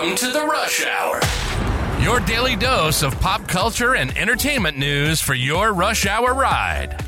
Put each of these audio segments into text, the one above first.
Welcome to the Rush Hour. Your daily dose of pop culture and entertainment news for your rush hour ride.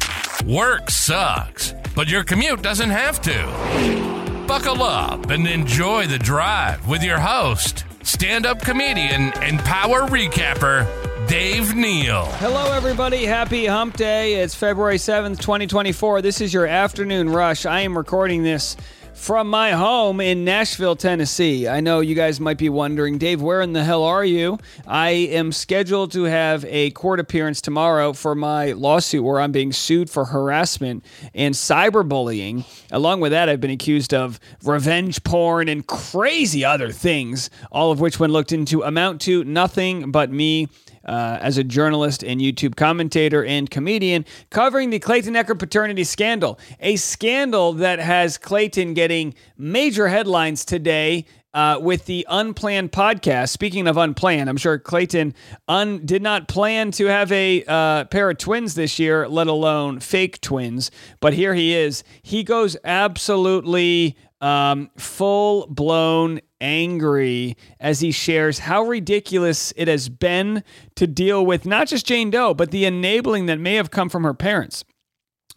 Work sucks, but your commute doesn't have to. Buckle up and enjoy the drive with your host, stand-up comedian and power recapper, Dave Neal. Hello, everybody. Happy Hump Day. It's February 7th, 2024. This is your afternoon rush. I am recording this from my home in Nashville, Tennessee. I know you guys might be wondering, Dave, where in the hell are you? I am scheduled to have a court appearance tomorrow for my lawsuit where I'm being sued for harassment and cyberbullying. Along with that, I've been accused of revenge porn and crazy other things, all of which, when looked into, amount to nothing but me as a journalist and YouTube commentator and comedian covering the Clayton Ecker paternity scandal, a scandal that has Clayton getting major headlines today with the Unplanned podcast. Speaking of Unplanned, I'm sure Clayton did not plan to have a pair of twins this year, let alone fake twins. But here he is. He goes absolutely full-blown angry as he shares how ridiculous it has been to deal with not just Jane Doe, but the enabling that may have come from her parents.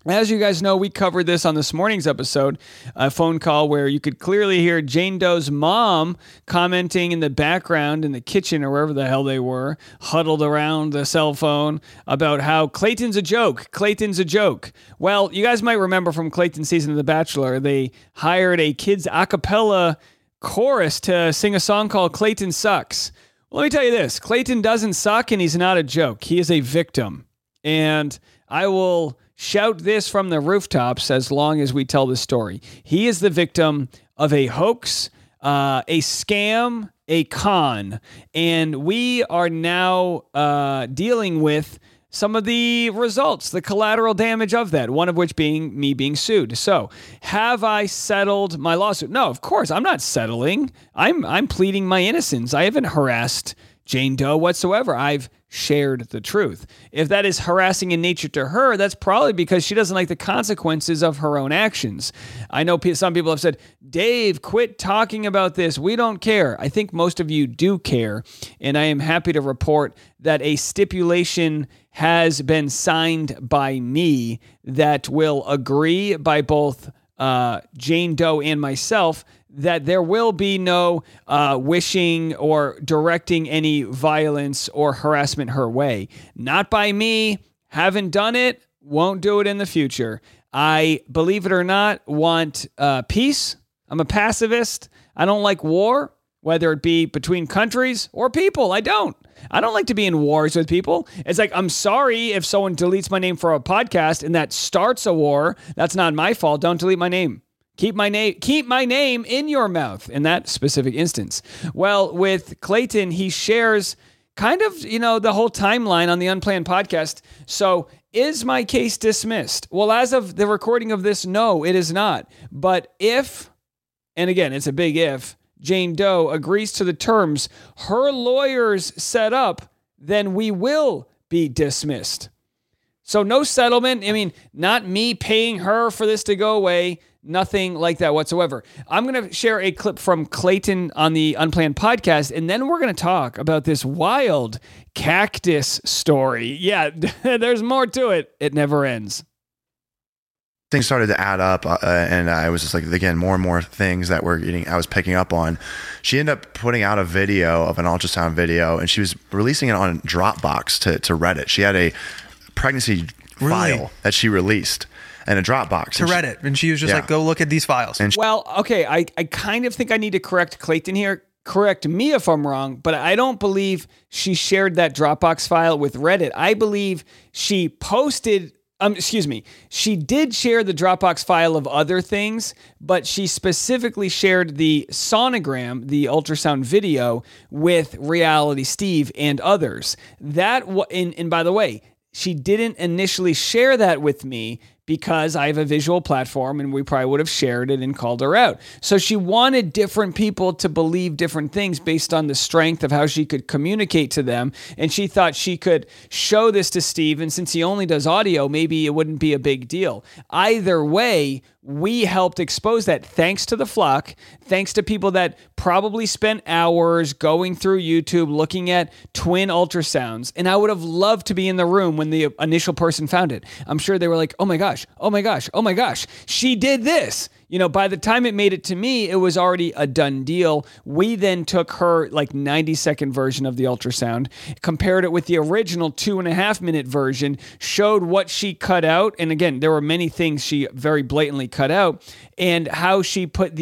As you guys know, we covered this on this morning's episode, a phone call where you could clearly hear Jane Doe's mom commenting in the background in the kitchen or wherever the hell they were, huddled around the cell phone about how Clayton's a joke. Clayton's a joke. Well, you guys might remember from Clayton's season of The Bachelor, they hired a kids' a cappella chorus to sing a song called Clayton Sucks. Well, let me tell you this. Clayton doesn't suck, and he's not a joke. He is a victim. And I will shout this from the rooftops as long as we tell this story. He is the victim of a hoax, a scam, a con. And we are now dealing with some of the results, the collateral damage of that, one of which being me being sued. So have I settled my lawsuit? No, of course, I'm not settling. I'm pleading my innocence. I haven't harassed Jane Doe whatsoever. I've shared the truth. If that is harassing in nature to her, that's probably because she doesn't like the consequences of her own actions. I know some people have said, Dave, quit talking about this. We don't care. I think most of you do care. And I am happy to report that a stipulation has been signed by me that will agree by both Jane Doe and myself that there will be no wishing or directing any violence or harassment her way. Not by me. Haven't done it. Won't do it in the future. I, believe it or not, want peace. I'm a pacifist. I don't like war, whether it be between countries or people. I don't like to be in wars with people. It's like, I'm sorry if someone deletes my name for a podcast and that starts a war. That's not my fault. Don't delete my name. Keep my name in your mouth in that specific instance. Well, with Clayton, he shares kind of, the whole timeline on the Unplanned podcast. So is my case dismissed? Well, as of the recording of this, no, it is not. But if, and again, it's a big if, Jane Doe agrees to the terms her lawyers set up, then we will be dismissed. So no settlement. I mean, not me paying her for this to go away. Nothing like that whatsoever. I'm going to share a clip from Clayton on the Unplanned podcast, and then we're going to talk about this wild cactus story. Yeah, there's more to it. It never ends. Things started to add up, and I was just like, again, more and more things that were getting, I was picking up on. She ended up putting out a video of an ultrasound video, and she was releasing it on Dropbox to Reddit. She had a pregnancy file that she released. And a Dropbox. To Reddit. And she was just like, go look at these files. Well, okay, I kind of think I need to correct Clayton here. Correct me if I'm wrong, but I don't believe she shared that Dropbox file with Reddit. I believe she posted... she did share the Dropbox file of other things, but she specifically shared the sonogram, the ultrasound video, with Reality Steve and others. And by the way, she didn't initially share that with me, because I have a visual platform and we probably would have shared it and called her out. So she wanted different people to believe different things based on the strength of how she could communicate to them. And she thought she could show this to Steve. And since he only does audio, maybe it wouldn't be a big deal. Either way, we helped expose that thanks to the flock, thanks to people that probably spent hours going through YouTube looking at twin ultrasounds. And I would have loved to be in the room when the initial person found it. I'm sure they were like, oh my gosh, oh my gosh, oh my gosh, she did this. You know, by the time it made it to me, it was already a done deal. We then took her like 90-second version of the ultrasound, compared it with the original 2.5-minute version, showed what she cut out. And again, there were many things she very blatantly cut out, and how she put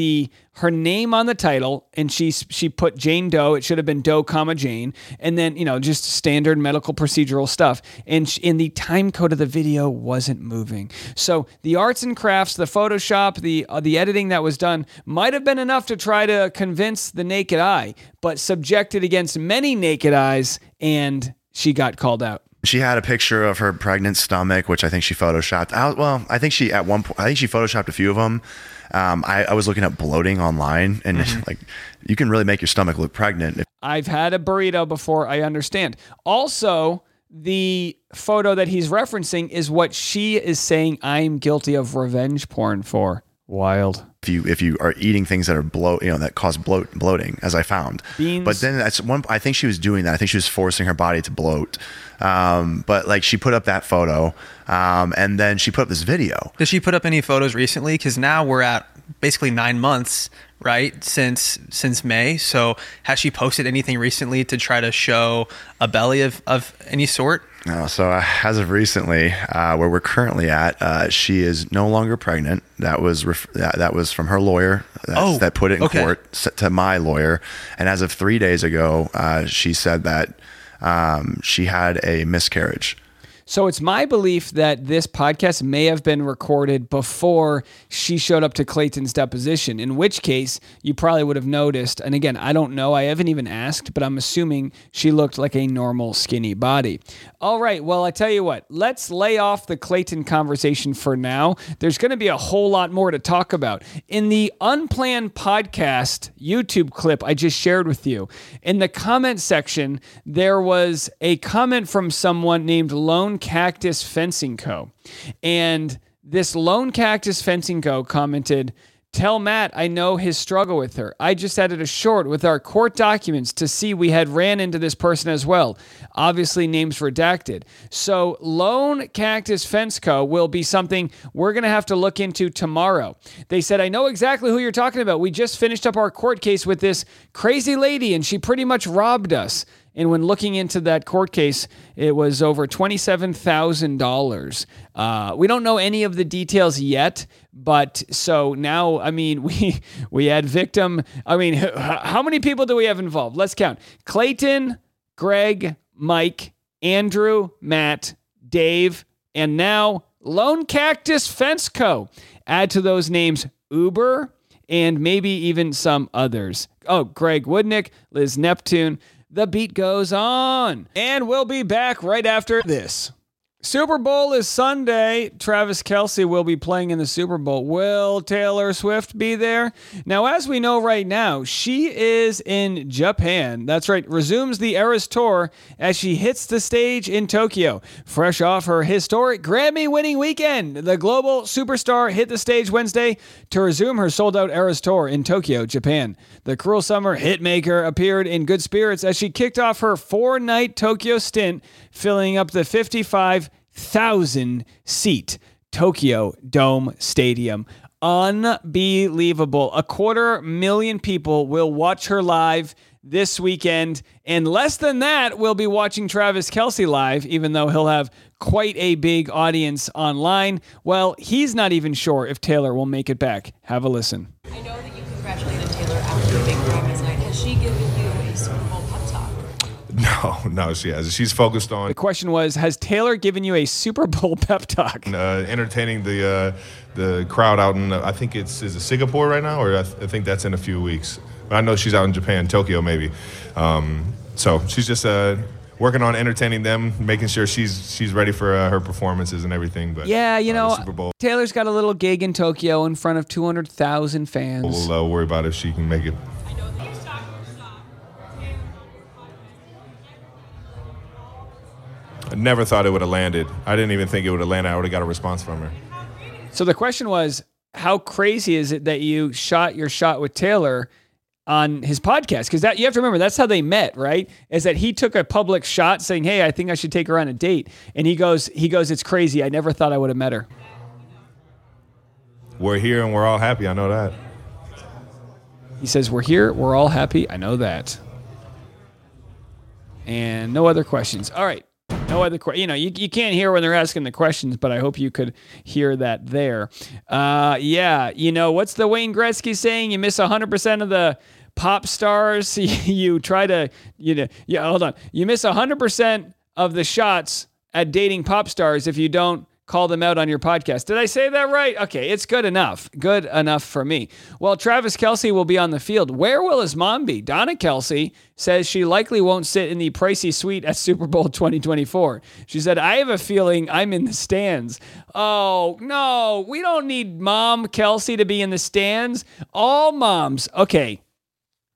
her name on the title, and she put Jane Doe. It should have been Doe, Jane. And then, you know, just standard medical procedural stuff. And in the time code of the video wasn't moving. So the arts and crafts, the Photoshop, the editing that was done might have been enough to try to convince the naked eye, but subjected against many naked eyes, and she got called out. She had a picture of her pregnant stomach, which I think she Photoshopped out. Well, I think she at one point, I think she Photoshopped a few of them. I was looking at bloating online, and like, you can really make your stomach look pregnant. I've had a burrito before. I understand. Also, the photo that he's referencing is what she is saying I'm guilty of revenge porn for. Wild. If you are eating things that are that cause bloating, as I found. Beans. But then that's one. I think she was doing that. I think she was forcing her body to bloat. But like, she put up that photo, and then she put up this video. Did she put up any photos recently? Because now we're at basically 9 months, right? Since May. So has she posted anything recently to try to show a belly of any sort? No, so as of recently, where we're currently at, she is no longer pregnant. That was from her lawyer that put it in court to my lawyer. And as of 3 days ago, she said that she had a miscarriage. So it's my belief that this podcast may have been recorded before she showed up to Clayton's deposition, in which case you probably would have noticed. And again, I don't know. I haven't even asked, but I'm assuming she looked like a normal skinny body. All right. Well, I tell you what, let's lay off the Clayton conversation for now. There's going to be a whole lot more to talk about. In the Unplanned podcast YouTube clip I just shared with you, in the comment section, there was a comment from someone named Lone Cactus Fencing Co. And this Lone Cactus Fencing Co. commented, "Tell Matt I know his struggle with her. I just added a short with our court documents to see we had ran into this person as well. Obviously names redacted." So Lone Cactus Fence Co. will be something we're going to have to look into tomorrow. They said, "I know exactly who you're talking about. We just finished up our court case with this crazy lady, and she pretty much robbed us." And when looking into that court case, it was over $27,000. We don't know any of the details yet, but so now, I mean, we had victim. I mean, how many people do we have involved? Let's count. Clayton, Greg, Mike, Andrew, Matt, Dave, and now Lone Cactus Fence Co. Add to those names Uber and maybe even some others. Oh, Greg Woodnick, Liz Neptune. The beat goes on, and we'll be back right after this. Super Bowl is Sunday. Travis Kelce will be playing in the Super Bowl. Will Taylor Swift be there? Now, as we know right now, she is in Japan. That's right. Resumes the Eras tour as she hits the stage in Tokyo. Fresh off her historic Grammy-winning weekend, the global superstar hit the stage Wednesday to resume her sold-out Eras tour in Tokyo, Japan. The Cruel Summer hitmaker appeared in good spirits as she kicked off her 4-night Tokyo stint, filling up the 55,000-seat Tokyo Dome Stadium. Unbelievable. 250,000 people will watch her live this weekend, and less than that will be watching Travis Kelce live, even though he'll have quite a big audience online. Well, he's not even sure if Taylor will make it back. Have a listen. I know that you congratulated Taylor after the big Grammys night. Has she given you a Super Bowl pep talk? No, she hasn't. She's focused on... The question was, has Taylor given you a Super Bowl pep talk? Entertaining the crowd out in, I think is it Singapore right now, or I think that's in a few weeks. But I know she's out in Japan, Tokyo maybe. So she's just working on entertaining them, making sure she's ready for her performances and everything. But yeah, you know, Super Bowl. Taylor's got a little gig in Tokyo in front of 200,000 fans. We'll worry about if she can make it. I never thought it would have landed. I didn't even think it would have landed. I would have got a response from her. So the question was, how crazy is it that you shot your shot with Taylor on his podcast? Because that, you have to remember, that's how they met, right? Is that he took a public shot saying, hey, I think I should take her on a date. And he goes, it's crazy. I never thought I would have met her. We're here and we're all happy. I know that. He says, we're here. We're all happy. I know that. And no other questions. All right. No other questions. You know, you can't hear when they're asking the questions, but I hope you could hear that there. Yeah. You know, what's the Wayne Gretzky saying? You miss 100% of the pop stars. You try to, you know, yeah, hold on. You miss 100% of the shots at dating pop stars if you don't call them out on your podcast. Did I say that right? Okay, it's good enough. Good enough for me. Well, Travis Kelce will be on the field. Where will his mom be? Donna Kelce says she likely won't sit in the pricey suite at Super Bowl 2024. She said, I have a feeling I'm in the stands. Oh, no, we don't need Mom Kelce to be in the stands. All moms. Okay,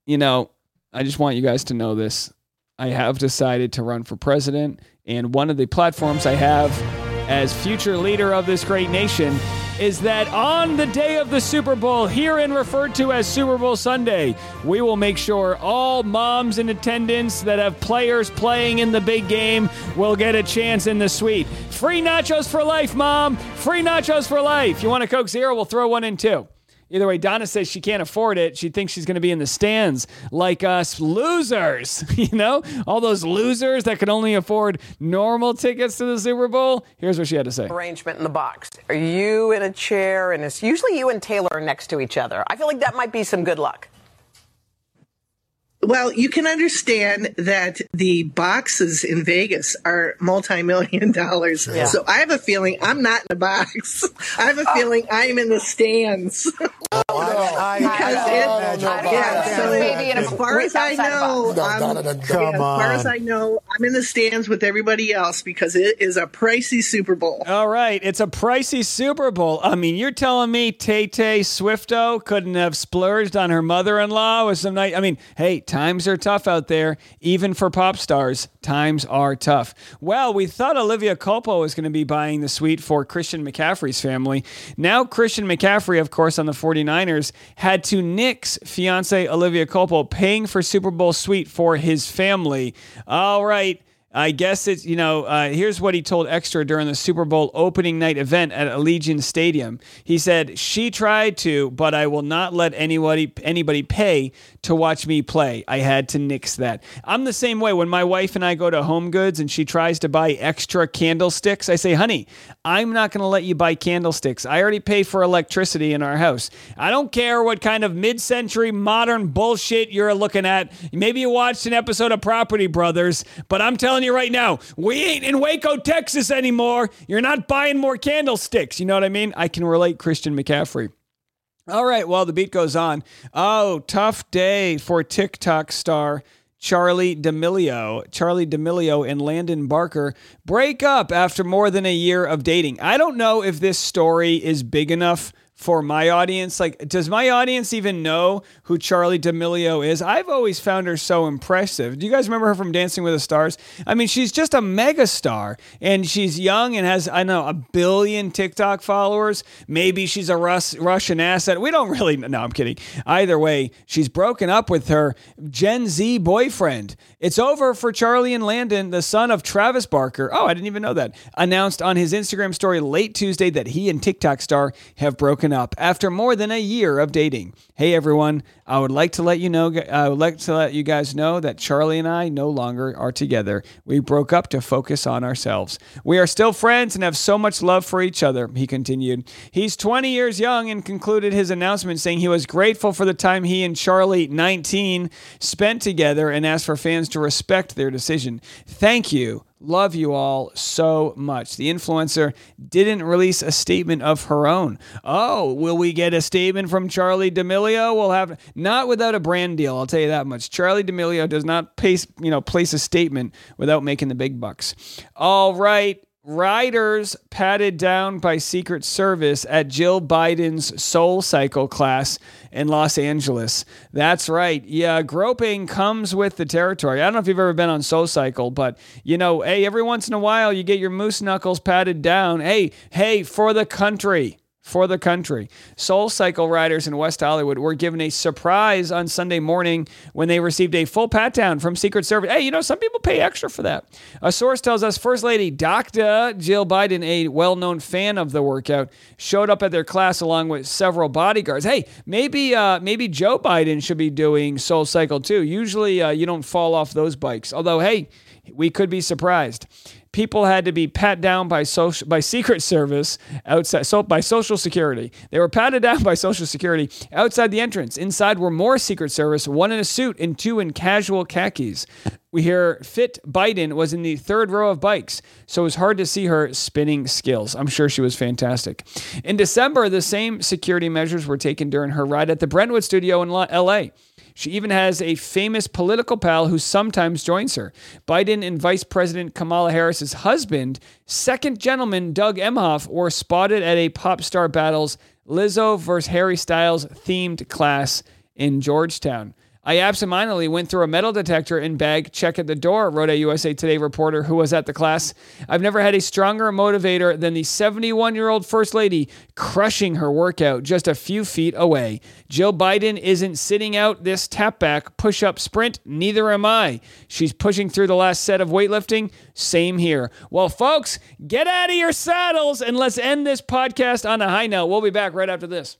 you know, I just want you guys to know this. I have decided to run for president, and one of the platforms I have as future leader of this great nation is that on the day of the Super Bowl, herein referred to as Super Bowl Sunday, we will make sure all moms in attendance that have players playing in the big game will get a chance in the suite. Free nachos for life, Mom. Free nachos for life. You want a Coke Zero? We'll throw one in too. Either way, Donna says she can't afford it. She thinks she's going to be in the stands like us losers, you know? All those losers that can only afford normal tickets to the Super Bowl. Here's what she had to say. Arrangement in the box. Are you in a chair? And it's usually you and Taylor are next to each other. I feel like that might be some good luck. Well, you can understand that the boxes in Vegas are multi-million dollars. Yeah. So I have a feeling I'm not in a box. I have a feeling I'm in the stands. As far as I know, I'm in the stands with everybody else because it is a pricey Super Bowl. All right. It's a pricey Super Bowl. I mean, you're telling me Tay-Tay Swifto couldn't have splurged on her mother-in-law with some night. I mean, hey, times are tough out there, even for pop stars. Times are tough. Well, we thought Olivia Culpo was going to be buying the suite for Christian McCaffrey's family. Now Christian McCaffrey, of course, on the 49ers, had to nix fiancée Olivia Culpo paying for Super Bowl suite for his family. All right. I guess it's, you know, here's what he told Extra during the Super Bowl opening night event at Allegiant Stadium. He said, she tried to, but I will not let anybody pay to watch me play. I had to nix that. I'm the same way. When my wife and I go to Home Goods and she tries to buy extra candlesticks, I say, honey, I'm not going to let you buy candlesticks. I already pay for electricity in our house. I don't care what kind of mid-century modern bullshit you're looking at. Maybe you watched an episode of Property Brothers, but I'm telling you right now, we ain't in Waco, Texas anymore. You're not buying more candlesticks. You know what I mean? I can relate, Christian McCaffrey. All right, well, the beat goes on. Oh, tough day for TikTok star Charlie D'Amelio. Charlie D'Amelio and Landon Barker break up after more than a year of dating. I don't know if this story is big enough for my audience. Like, does my audience even know who Charlie D'Amelio is? I've always found her so impressive. Do you guys remember her from Dancing with the Stars? I mean, she's just a mega star, and she's young and has, I know, 1 billion TikTok followers. Maybe she's a Russian asset. We don't really know. No, I'm kidding. Either way, she's broken up with her Gen Z boyfriend. It's over for Charlie and Landon, the son of Travis Barker. Oh, I didn't even know that. Announced on his Instagram story late Tuesday that he and TikTok star have broken up after more than a year of dating. Hey everyone, I would like to let you guys know that Charlie and I no longer are together. We broke up to focus on ourselves. We are still friends and have so much love for each other, he continued. He's 20 years young and concluded his announcement saying he was grateful for the time he and Charlie, 19, spent together and asked for fans to respect their decision. Thank you. Love you all so much. The influencer didn't release a statement of her own. Oh, will we get a statement from Charlie D'Amelio? We'll have not without a brand deal. I'll tell you that much. Charlie D'Amelio does not place a statement without making the big bucks. All right. Riders patted down by Secret Service at Jill Biden's SoulCycle class in Los Angeles. That's right. Yeah, groping comes with the territory. I don't know if you've ever been on SoulCycle, but, you know, hey, every once in a while you get your moose knuckles patted down. Hey, for the country. for the country. SoulCycle riders in West Hollywood were given a surprise on Sunday morning when they received a full pat-down from Secret Service. Hey, you know, some people pay extra for that. A source tells us First Lady Dr. Jill Biden, a well-known fan of the workout, showed up at their class along with several bodyguards. Hey, maybe Joe Biden should be doing SoulCycle too. Usually you don't fall off those bikes. Although, hey, we could be surprised. People had to be pat down by Secret Service outside, so by Social Security. They were patted down by Social Security outside the entrance. Inside were more Secret Service, one in a suit and two in casual khakis. We hear fit Biden was in the third row of bikes, so it was hard to see her spinning skills. I'm sure she was fantastic. In December, the same security measures were taken during her ride at the Brentwood studio in L.A. She even has a famous political pal who sometimes joins her. Biden and Vice President Kamala Harris's husband, second gentleman Doug Emhoff, were spotted at a Pop Star Battles Lizzo vs. Harry Styles themed class in Georgetown. I absentmindedly went through a metal detector and bag check at the door, wrote a USA Today reporter who was at the class. I've never had a stronger motivator than the 71-year-old First Lady crushing her workout just a few feet away. Jill Biden isn't sitting out this tap-back push-up sprint. Neither am I. She's pushing through the last set of weightlifting. Same here. Well, folks, get out of your saddles and let's end this podcast on a high note. We'll be back right after this.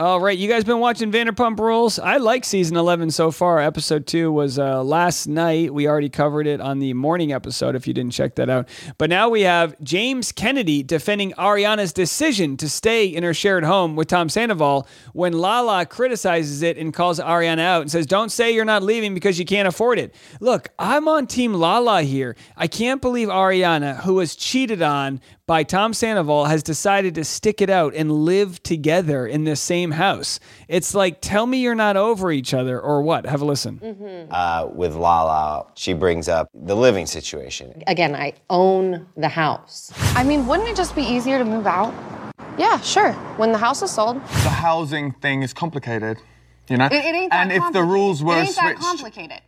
All right, you guys been watching Vanderpump Rules? I like season 11 so far. Episode 2 was last night. We already covered it on the morning episode if you didn't check that out. But now we have James Kennedy defending Ariana's decision to stay in her shared home with Tom Sandoval when Lala criticizes it and calls Ariana out and says, don't say you're not leaving because you can't afford it. Look, I'm on Team Lala here. I can't believe Ariana, who was cheated on by Tom Sandoval, has decided to stick it out and live together in the same house. It's like, tell me you're not over each other or what? Have a listen. Mm-hmm. With Lala, she brings up the living situation. Again, I own the house. I mean, wouldn't it just be easier to move out? Yeah, sure. When the house is sold. The housing thing is complicated, you know? It ain't that complicated. And if the rules were switched... It ain't that complicated.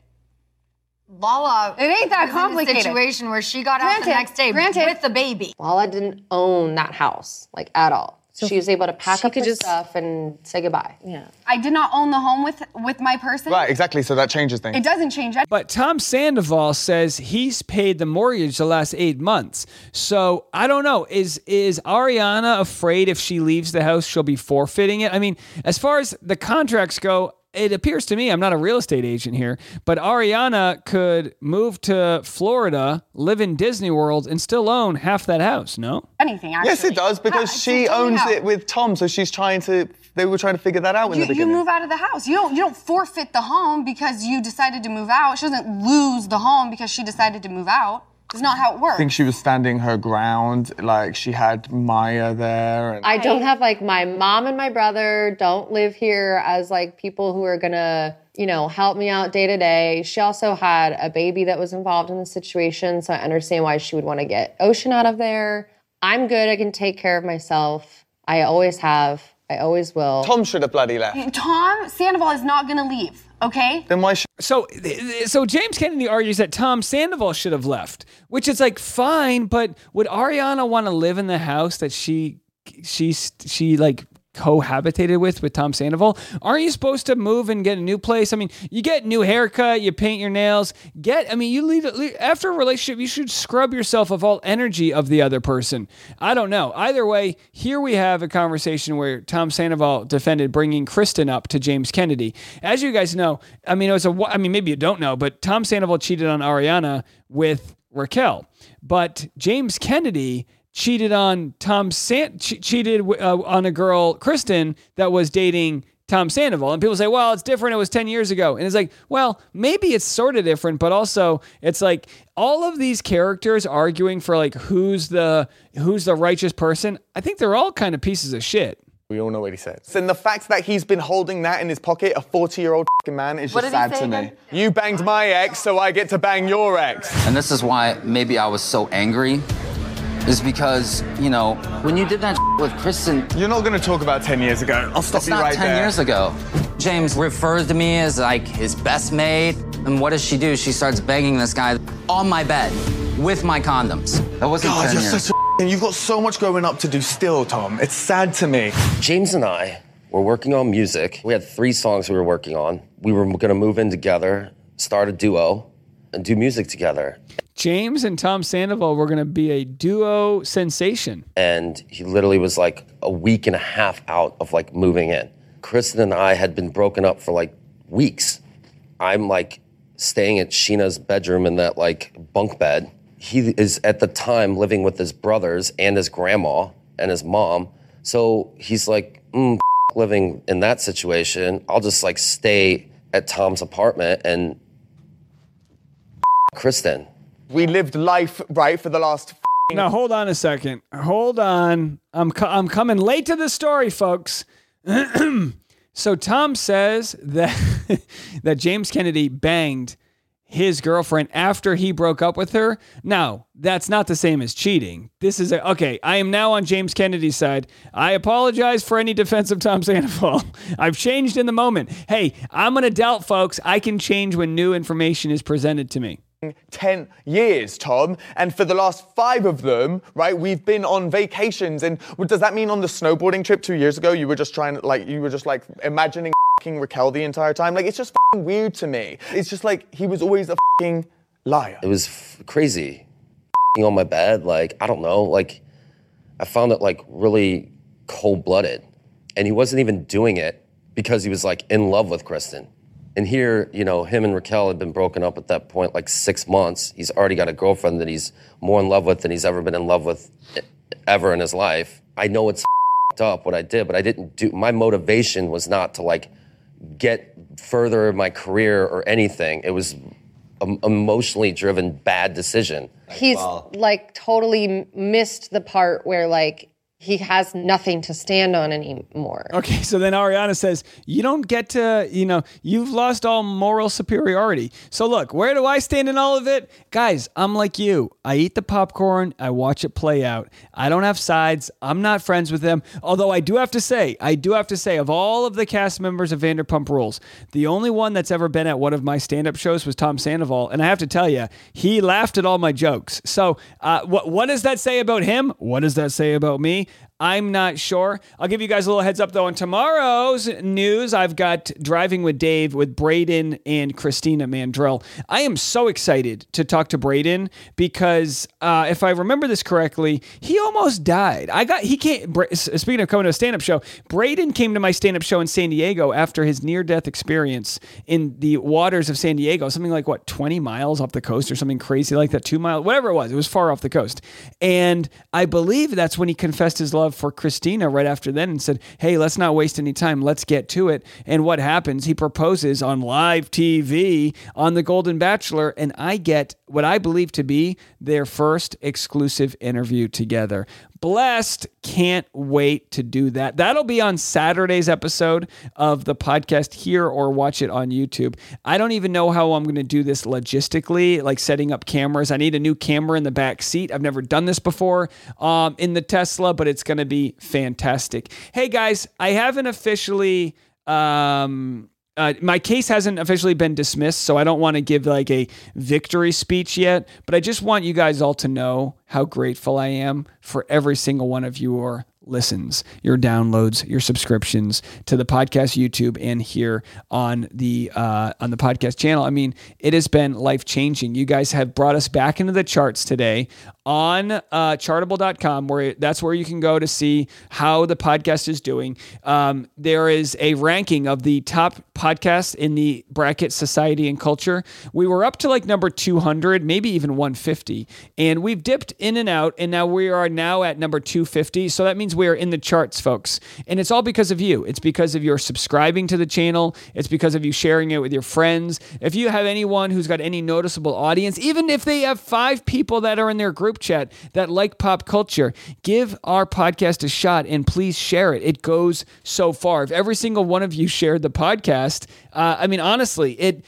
Lala, it ain't that complicated. In a situation where she got out the next day with the baby. Lala didn't own that house, like at all. So she was able to pack up her stuff and say goodbye. Yeah, I did not own the home with my person. Right, exactly. So that changes things. It doesn't change anything. But Tom Sandoval says he's paid the mortgage the last 8 months. So I don't know. Is Ariana afraid if she leaves the house she'll be forfeiting it? I mean, as far as the contracts go, it appears to me, I'm not a real estate agent here, but Ariana could move to Florida, live in Disney World, and still own half that house, no? Anything, actually. Yes, it does, because she owns it with Tom, so she's they were trying to figure that out in the beginning. You move out of the house. You don't forfeit the home because you decided to move out. She doesn't lose the home because she decided to move out. It's not how it works. I think she was standing her ground, like she had Maya there. And I don't have like my mom and my brother don't live here as like people who are gonna, you know, help me out day to day. She also had a baby that was involved in the situation, so I understand why she would want to get Ocean out of there. I'm good. I can take care of myself. I always have. I always will. Tom should have bloody left. Tom Sandoval is not gonna leave. Okay. Then why should... So James Kennedy argues that Tom Sandoval should have left, which is like, fine, but would Ariana want to live in the house that she like cohabitated with Tom Sandoval? Aren't you supposed to move and get a new place? I mean, you get a new haircut, you paint your nails, you leave after a relationship, you should scrub yourself of all energy of the other person. I don't know. Either way, here we have a conversation where Tom Sandoval defended bringing Kristen up to James Kennedy. As you guys know, I mean, maybe you don't know, but Tom Sandoval cheated on Ariana with Raquel, but James Kennedy cheated on on a girl, Kristen, that was dating Tom Sandoval. And people say, well, it's different. It was 10 years ago. And it's like, well, maybe it's sort of different, but also it's like all of these characters arguing for like, who's the righteous person. I think they're all kind of pieces of shit. We all know what he said. And the fact that he's been holding that in his pocket, a 40-year-old man, is just sad to me. You banged my ex, so I get to bang your ex. And this is why maybe I was so angry. Is because, you know, when you did that with Kristen... You're not going to talk about 10 years ago. I'll stop you right there. It's not 10 years ago. James refers to me as, like, his best mate. And what does she do? She starts banging this guy on my bed with my condoms. That wasn't 10 years. God, you're such a And you've got so much growing up to do still, Tom. It's sad to me. James and I were working on music. We had 3 songs we were working on. We were going to move in together, start a duo, and do music together. James and Tom Sandoval were going to be a duo sensation. And he literally was like a week and a half out of like moving in. Kristen and I had been broken up for like weeks. I'm like staying at Sheena's bedroom in that like bunk bed. He is at the time living with his brothers and his grandma and his mom. So he's like, living in that situation. I'll just like stay at Tom's apartment and Kristen. We lived life, right, for the last... Now, hold on a second. Hold on. I'm coming late to the story, folks. So Tom says that James Kennedy banged his girlfriend after he broke up with her. Now, that's not the same as cheating. This is okay, I am now on James Kennedy's side. I apologize for any defense of Tom Sandoval. I've changed in the moment. Hey, I'm going to doubt, folks. I can change when new information is presented to me. 10 years, Tom, and for the last 5 of them, right, we've been on vacations. And does that mean on the snowboarding trip 2 years ago, you were just trying, imagining Raquel the entire time? Like, it's just weird to me. It's just like he was always a liar. It was crazy. On my bed, like, I don't know, like, I found it like really cold-blooded, and he wasn't even doing it because he was like in love with Kristen. And here, you know, him and Raquel had been broken up at that point, like 6 months. He's already got a girlfriend that he's more in love with than he's ever been in love with ever in his life. I know it's up what I did, but I didn't do, my motivation was not to like get further in my career or anything. It was an emotionally driven, bad decision. He's like totally missed the part where like, he has nothing to stand on anymore. Okay, so then Ariana says, you don't get to, you've lost all moral superiority. So look, where do I stand in all of it? Guys, I'm like you. I eat the popcorn. I watch it play out. I don't have sides. I'm not friends with them. Although I do have to say, of all of the cast members of Vanderpump Rules, the only one that's ever been at one of my stand-up shows was Tom Sandoval. And I have to tell you, he laughed at all my jokes. So what does that say about him? What does that say about me? I'm not sure. I'll give you guys a little heads up, though. On tomorrow's news, I've got Driving with Dave with Braden and Christina Mandrell. I am so excited to talk to Braden because if I remember this correctly, he almost died. Speaking of coming to a stand-up show, Braden came to my stand-up show in San Diego after his near-death experience in the waters of San Diego, something like, 20 miles off the coast or something crazy like that, 2 miles, whatever it was far off the coast. And I believe that's when he confessed his love for Christina right after then and said, hey, let's not waste any time. Let's get to it. And what happens? He proposes on live TV on The Golden Bachelor, and I get what I believe to be their first exclusive interview together. Blessed. Can't wait to do that. That'll be on Saturday's episode of the podcast here or watch it on YouTube. I don't even know how I'm going to do this logistically, like setting up cameras. I need a new camera in the back seat. I've never done this before in the Tesla, but it's going to be fantastic. Hey guys, I haven't officially... my case hasn't officially been dismissed, so I don't want to give like a victory speech yet, but I just want you guys all to know how grateful I am for every single one of your listens, your downloads, your subscriptions to the podcast, YouTube, and here on the podcast channel. I mean, it has been life-changing. You guys have brought us back into the charts today on Chartable.com, that's where you can go to see how the podcast is doing. There is a ranking of the top podcasts in the bracket society and culture. We were up to like number 200, maybe even 150, and we've dipped in and out, and now we are at number 250. So that means we are in the charts, folks. And it's all because of you. It's because of your subscribing to the channel. It's because of you sharing it with your friends. If you have anyone who's got any noticeable audience, even if they have 5 people that are in their group chat that like pop culture, give our podcast a shot and please share it. It goes so far. If every single one of you shared the podcast, honestly, it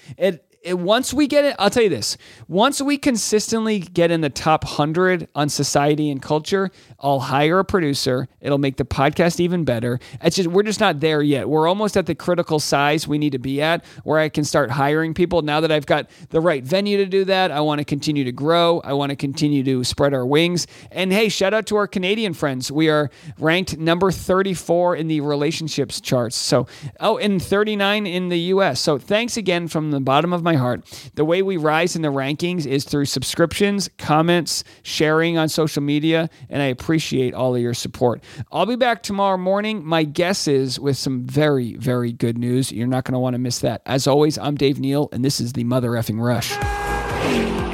once we get it, I'll tell you this, once we consistently get in the top 100 on Society and Culture, I'll hire a producer. It'll make the podcast even better. It's just, we're just not there yet. We're almost at the critical size we need to be at where I can start hiring people. Now that I've got the right venue to do that, I want to continue to grow. I want to continue to spread our wings. And hey, shout out to our Canadian friends. We are ranked number 34 in the relationships charts. So, and 39 in the US. So thanks again from the bottom of my heart. The way we rise in the rankings is through subscriptions, comments, sharing on social media, and I appreciate all of your support. I'll be back tomorrow morning. My guess is with some very, very good news. You're not going to want to miss that. As always, I'm Dave Neal, and this is the Mother Effing Rush.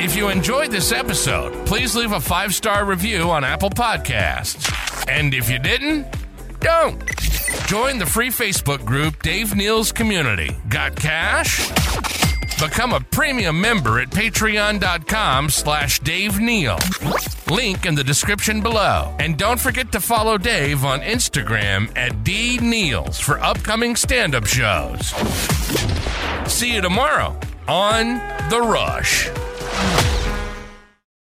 If you enjoyed this episode, please leave a 5-star review on Apple Podcasts. And if you didn't, don't. Join the free Facebook group, Dave Neal's Community. Got cash? Become a premium member at patreon.com/Dave Neal. Link in the description below. And don't forget to follow Dave on Instagram at DNeals for upcoming stand-up shows. See you tomorrow on The Rush.